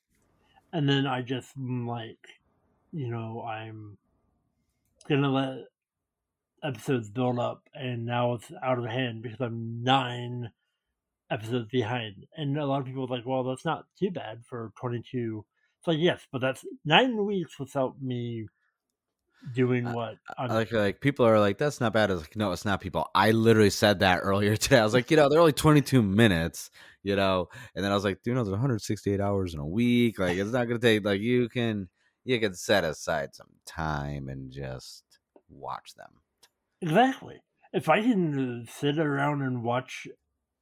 and then I just like, you know, I'm. Gonna let episodes build up, and now it's out of hand because I'm nine episodes behind. And a lot of people are like, well, that's not too bad for twenty-two. It's like, yes, but that's nine weeks without me doing what I'm I like, like. People are like, that's not bad. I was like, no, it's not, people. I literally said that earlier today. I was like, you know, they're only twenty-two minutes, you know, and then I was like, dude, you know, there's one hundred sixty-eight hours in a week. Like, it's not gonna take, like, you can. you could set aside some time and just watch them. Exactly. If I didn't sit around and watch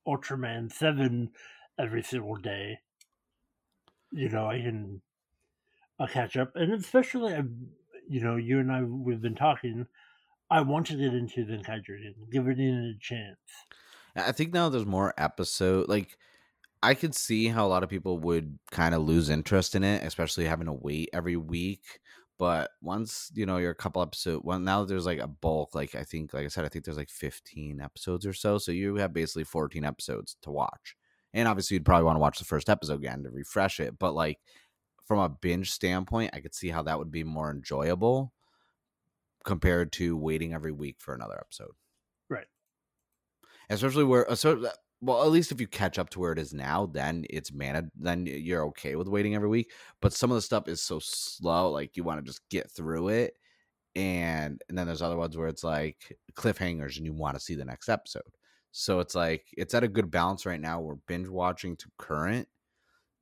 Ultraman seven every single day, you know, I can I'll catch up. And especially, you know, you and I, we've been talking, I want to get into Zenkaiger and give it a chance. I think now there's more episode. Like, I could see how a lot of people would kind of lose interest in it, especially having to wait every week. But once, you know, you're a couple episodes, well, now there's like a bulk, like I think, like I said, I think there's like fifteen episodes or so. So you have basically fourteen episodes to watch. And obviously you'd probably want to watch the first episode again to refresh it. But like from a binge standpoint, I could see how that would be more enjoyable compared to waiting every week for another episode. Right. Especially where, well, at least if you catch up to where it is now, then it's managed, then you're okay with waiting every week. But some of the stuff is so slow, like you want to just get through it. And and then there's other ones where it's like cliffhangers and you want to see the next episode. So it's like, it's at a good balance right now where binge watching to current,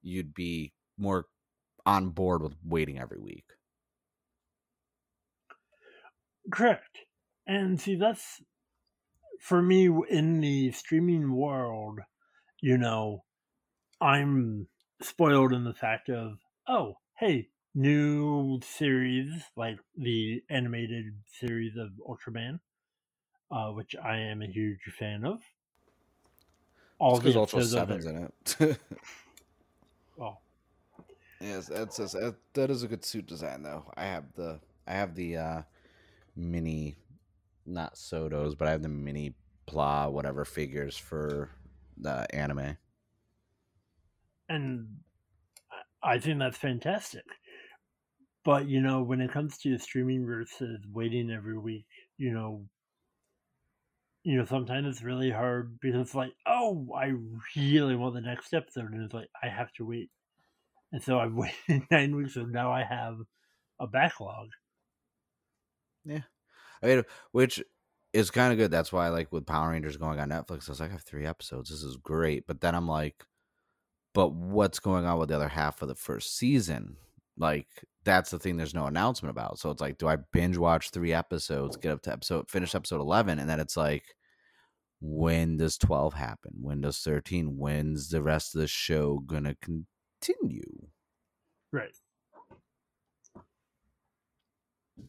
you'd be more on board with waiting every week. Correct. And see, that's, for me, in the streaming world, you know, I'm spoiled in the fact of, oh, hey, new series, like the animated series of Ultraman, uh, which I am a huge fan of. All because Ultra seven's in it. Oh, yes, that's a, that is a good suit design, though. I have the I have the uh, mini. Not Sotos, but I have the mini Pla, whatever figures for the anime. And I think that's fantastic. But, you know, when it comes to streaming versus waiting every week, you know, you know, sometimes it's really hard because it's like, oh, I really want the next episode. And it's like, I have to wait. And so I've waited nine weeks, and now I have a backlog. Yeah. I mean, which is kind of good. That's why, like, with Power Rangers going on Netflix, I was like, I have three episodes. This is great. But then I'm like, but what's going on with the other half of the first season? Like, that's the thing. There's no announcement about. So it's like, do I binge watch three episodes, get up to episode, finish episode eleven, and then it's like, when does twelve happen? When does thirteen? When's the rest of the show gonna continue? Right.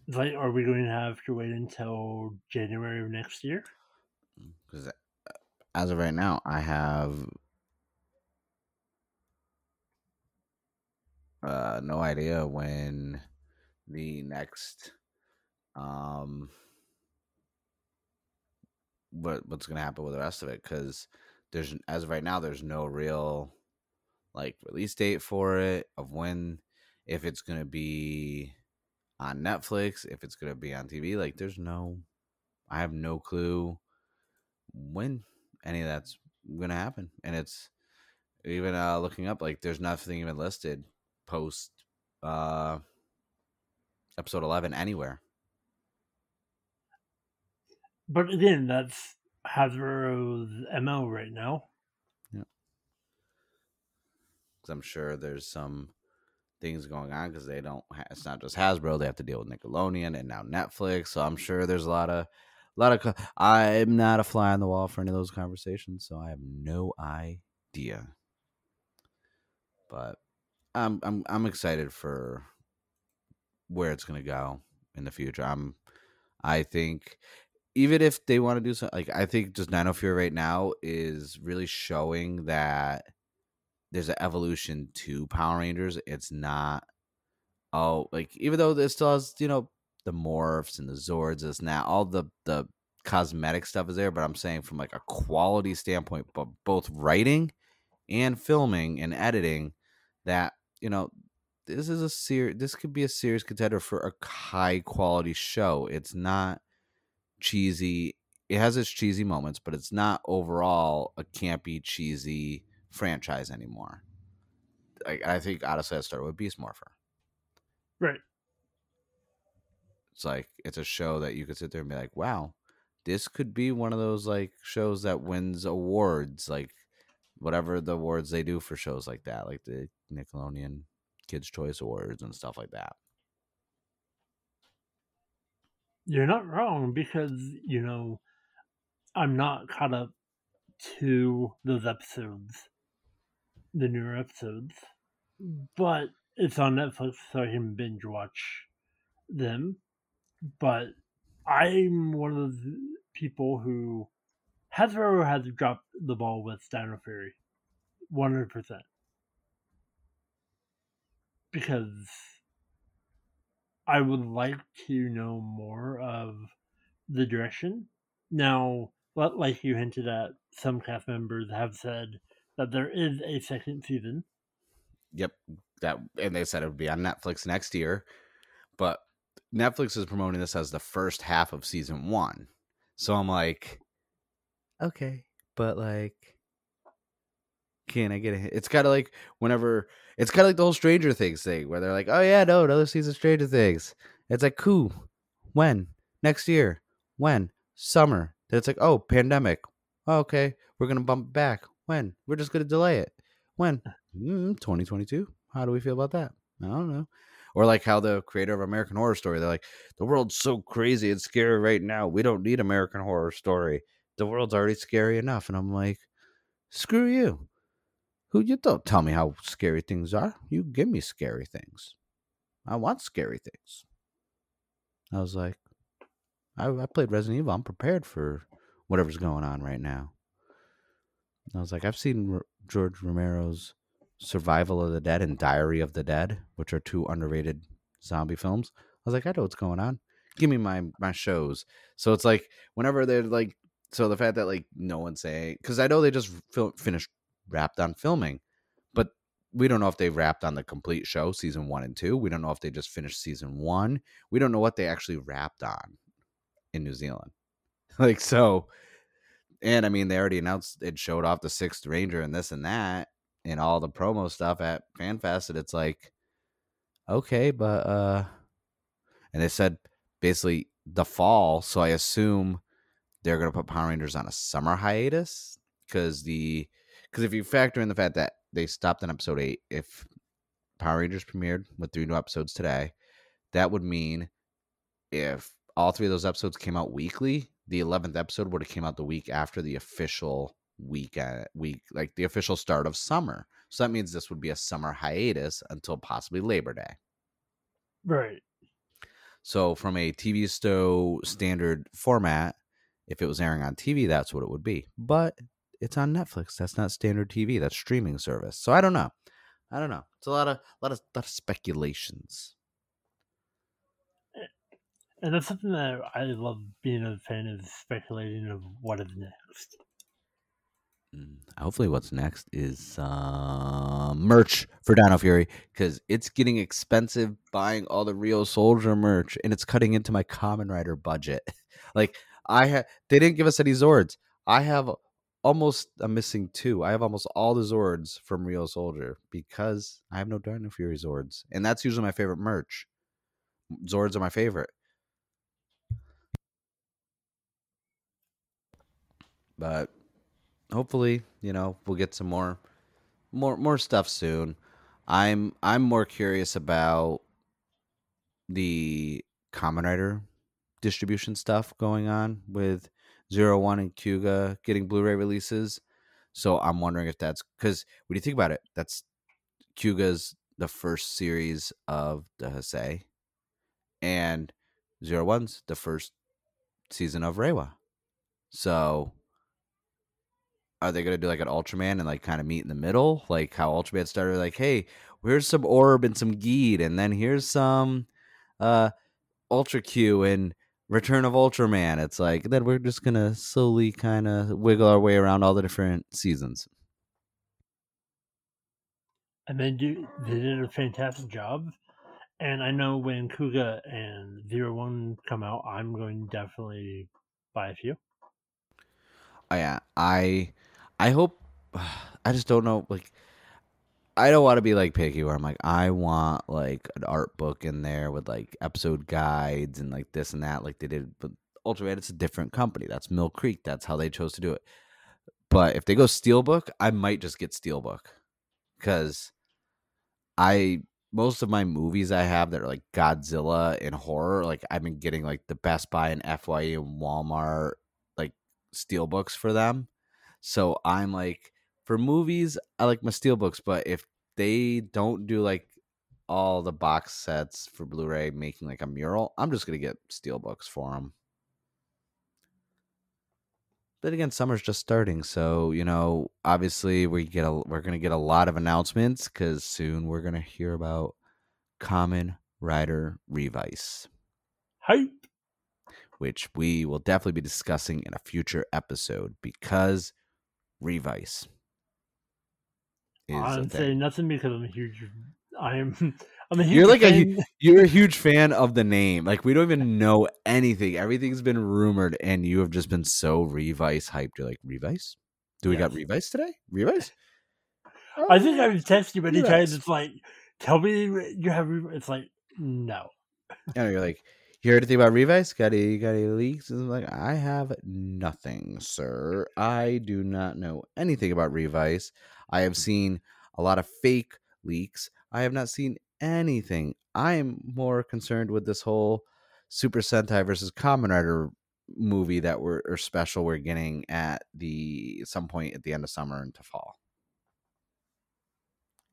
Like, are we going to have to wait until January of next year? Because as of right now, I have uh, no idea when the next um what what's going to happen with the rest of it. Because there's as of right now, there's no real like release date for it of when, if it's going to be on Netflix, if it's going to be on T V. Like, there's no, I have no clue when any of that's going to happen. And it's even uh, looking up, like, there's nothing even listed post uh, episode eleven anywhere. But again, that's Hasbro's M O right now. Yeah. Because I'm sure there's some things going on, because they don't ha- it's not just Hasbro, they have to deal with Nickelodeon and now Netflix. So I'm sure there's a lot of a lot of co- I'm not a fly on the wall for any of those conversations, so I have no idea. But I'm I'm I'm excited for where it's going to go in the future. I'm I think even if they want to do something, like, I think just Dino Fury right now is really showing that there's an evolution to Power Rangers. It's not, oh, like, even though it still has, you know, the morphs and the Zords, it's not all the, the cosmetic stuff is there, but I'm saying from like a quality standpoint, but both writing and filming and editing, that, you know, this is a ser- this could be a serious contender for a high quality show. It's not cheesy. It has its cheesy moments, but it's not overall a campy, cheesy franchise anymore. I, I think honestly I started with Beast Morpher. Right. It's like, it's a show that you could sit there and be like, wow, this could be one of those like shows that wins awards, like whatever the awards they do for shows like that, like the Nickelodeon Kids Choice Awards and stuff like that. You're not wrong, because, you know, I'm not caught up to those episodes, the newer episodes, but it's on Netflix, so I can binge watch them. But I'm one of those people who Hasbro has dropped the ball with Dino Fury, one hundred percent. Because I would like to know more of the direction. Now, like you hinted at, some cast members have said that there is a second season. Yep, that, and they said it would be on Netflix next year. But Netflix is promoting this as the first half of season one. So I'm like, okay, but like, can I get a, it's kind of like whenever, it's kind of like the whole Stranger Things thing where they're like, oh yeah, no, another season of Stranger Things. It's like, cool. When? Next year. When? Summer. Then it's like, oh, pandemic. Oh, okay, we're going to bump it back. When? We're just going to delay it. When? Mm, twenty twenty-two. How do we feel about that? I don't know. Or like how the creator of American Horror Story, they're like, the world's so crazy and scary right now. We don't need American Horror Story. The world's already scary enough. And I'm like, screw you. Who you don't tell me how scary things are. You give me scary things. I want scary things. I was like, I, I played Resident Evil. I'm prepared for whatever's going on right now. And I was like, I've seen R- George Romero's Survival of the Dead and Diary of the Dead, which are two underrated zombie films. I was like, I know what's going on. Give me my, my shows. So it's like, whenever they're like, so the fact that like no one's saying, because I know they just fil- finished wrapped on filming, but we don't know if they wrapped on the complete show, season one and two. We don't know if they just finished season one. We don't know what they actually wrapped on in New Zealand. Like, so, and I mean, they already announced it showed off the Sixth Ranger and this and that and all the promo stuff at FanFest. And it's like, okay, but, uh, and they said basically the fall. So I assume they're going to put Power Rangers on a summer hiatus because the, Because if you factor in the fact that they stopped on episode eight, if Power Rangers premiered with three new episodes today, that would mean if all three of those episodes came out weekly, the eleventh episode would have came out the week after the official week, uh, week, like the official start of summer. So that means this would be a summer hiatus until possibly Labor Day. Right. So from a T V show standard format, if it was airing on T V, that's what it would be. But it's on Netflix. That's not standard T V. That's streaming service. So I don't know. I don't know. It's a lot of lot of lot of speculations. And that's something that I love being a fan of, speculating of what is next. Hopefully what's next is uh, merch for Dino Fury, because it's getting expensive buying all the Ryusoulger merch, and it's cutting into my Kamen Rider budget. Like I ha- they didn't give us any Zords. I have Almost, I'm missing two. I have almost all the Zords from Ryusoulger because I have no Dino Fury Zords. And that's usually my favorite merch. Zords are my favorite. But hopefully, you know, we'll get some more more more stuff soon. I'm I'm more curious about the Kamen Rider distribution stuff going on with Zero One and Kuuga getting Blu-ray releases. So I'm wondering if that's because when you think about it, that's Kuga's the first series of the Heisei, and Zero One's the first season of Reiwa. So are they going to do like an Ultraman and like kind of meet in the middle? Like how Ultraman started like, hey, here's some Orb and some Geed, and then here's some uh, Ultra Q and Return of Ultraman. It's like, then we're just going to slowly kind of wiggle our way around all the different seasons. And they, do, they did a fantastic job. And I know when Kuuga and Zero One come out, I'm going to definitely buy a few. Oh, yeah. I, I hope... I just don't know. Like, I don't want to be like picky where I'm like, I want like an art book in there with like episode guides and like this and that, like they did with Ultraman. It's a different company. That's Mill Creek. That's how they chose to do it. But if they go Steelbook, I might just get Steelbook because I most of my movies I have that are like Godzilla and horror, like I've been getting like the Best Buy and F Y E and Walmart like steelbooks for them. So I'm like, for movies, I like my steelbooks, but if they don't do like all the box sets for Blu-ray making like a mural, I'm just going to get steelbooks for them. But again, summer's just starting, so you know, obviously we get a, we're going to get a lot of announcements because soon we're going to hear about Kamen Rider Revice. Hype! Which we will definitely be discussing in a future episode because Revice is I'm saying nothing because I'm a huge I'm I'm a huge you're like fan. A, you're a huge fan of the name. Like we don't even know anything. Everything's been rumored and you have just been so Revice hyped. You're like, Revice? Do we yes. got Revice today? Revice? Oh, I think I've texted you many times. It's like, tell me you have Revice. It's like, no. And you're like, you heard anything about Revice? Got any, got any leaks? And I'm like, I have nothing, sir. I do not know anything about Revice. I have seen a lot of fake leaks. I have not seen anything. I'm more concerned with this whole Super Sentai versus Kamen Rider movie that we're or special we're getting at the some point at the end of summer into fall.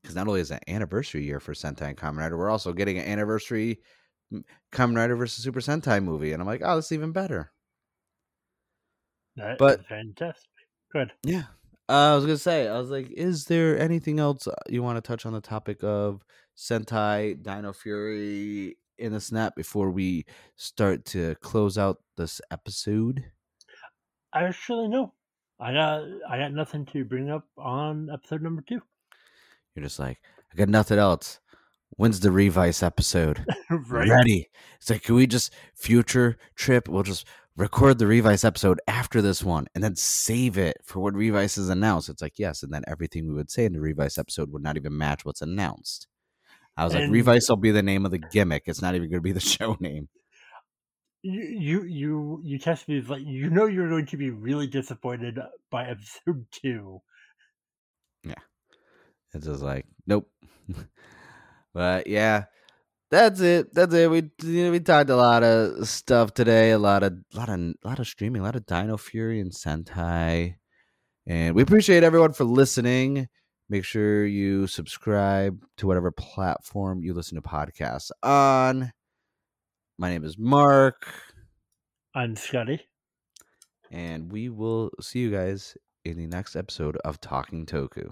Because not only is it an anniversary year for Sentai and Kamen Rider, we're also getting an anniversary Kamen Rider versus Super Sentai movie, and I'm like, oh, that's even better. That but fantastic, good, yeah. Uh, I was going to say, I was like, is there anything else you want to touch on the topic of Sentai, Dino Fury, in the snap before we start to close out this episode? Actually, no. I got, I got nothing to bring up on episode number two. You're just like, I got nothing else. When's the Revice episode? Right. Ready. It's like, can we just future trip? We'll just record the Revice episode after this one and then save it for when Revice is announced. It's like, yes. And then everything we would say in the Revice episode would not even match what's announced. I was and like, Revice will be the name of the gimmick. It's not even going to be the show name. You, you, you, you test me. Like, you know, you're going to be really disappointed by episode two. Yeah. It's just like, nope. But yeah. That's it. That's it. We you know, we talked a lot of stuff today. A lot of lot of lot of streaming. A lot of Dino Fury and Sentai. And we appreciate everyone for listening. Make sure you subscribe to whatever platform you listen to podcasts on. My name is Mark. I'm Scotty. And we will see you guys in the next episode of Talking Toku.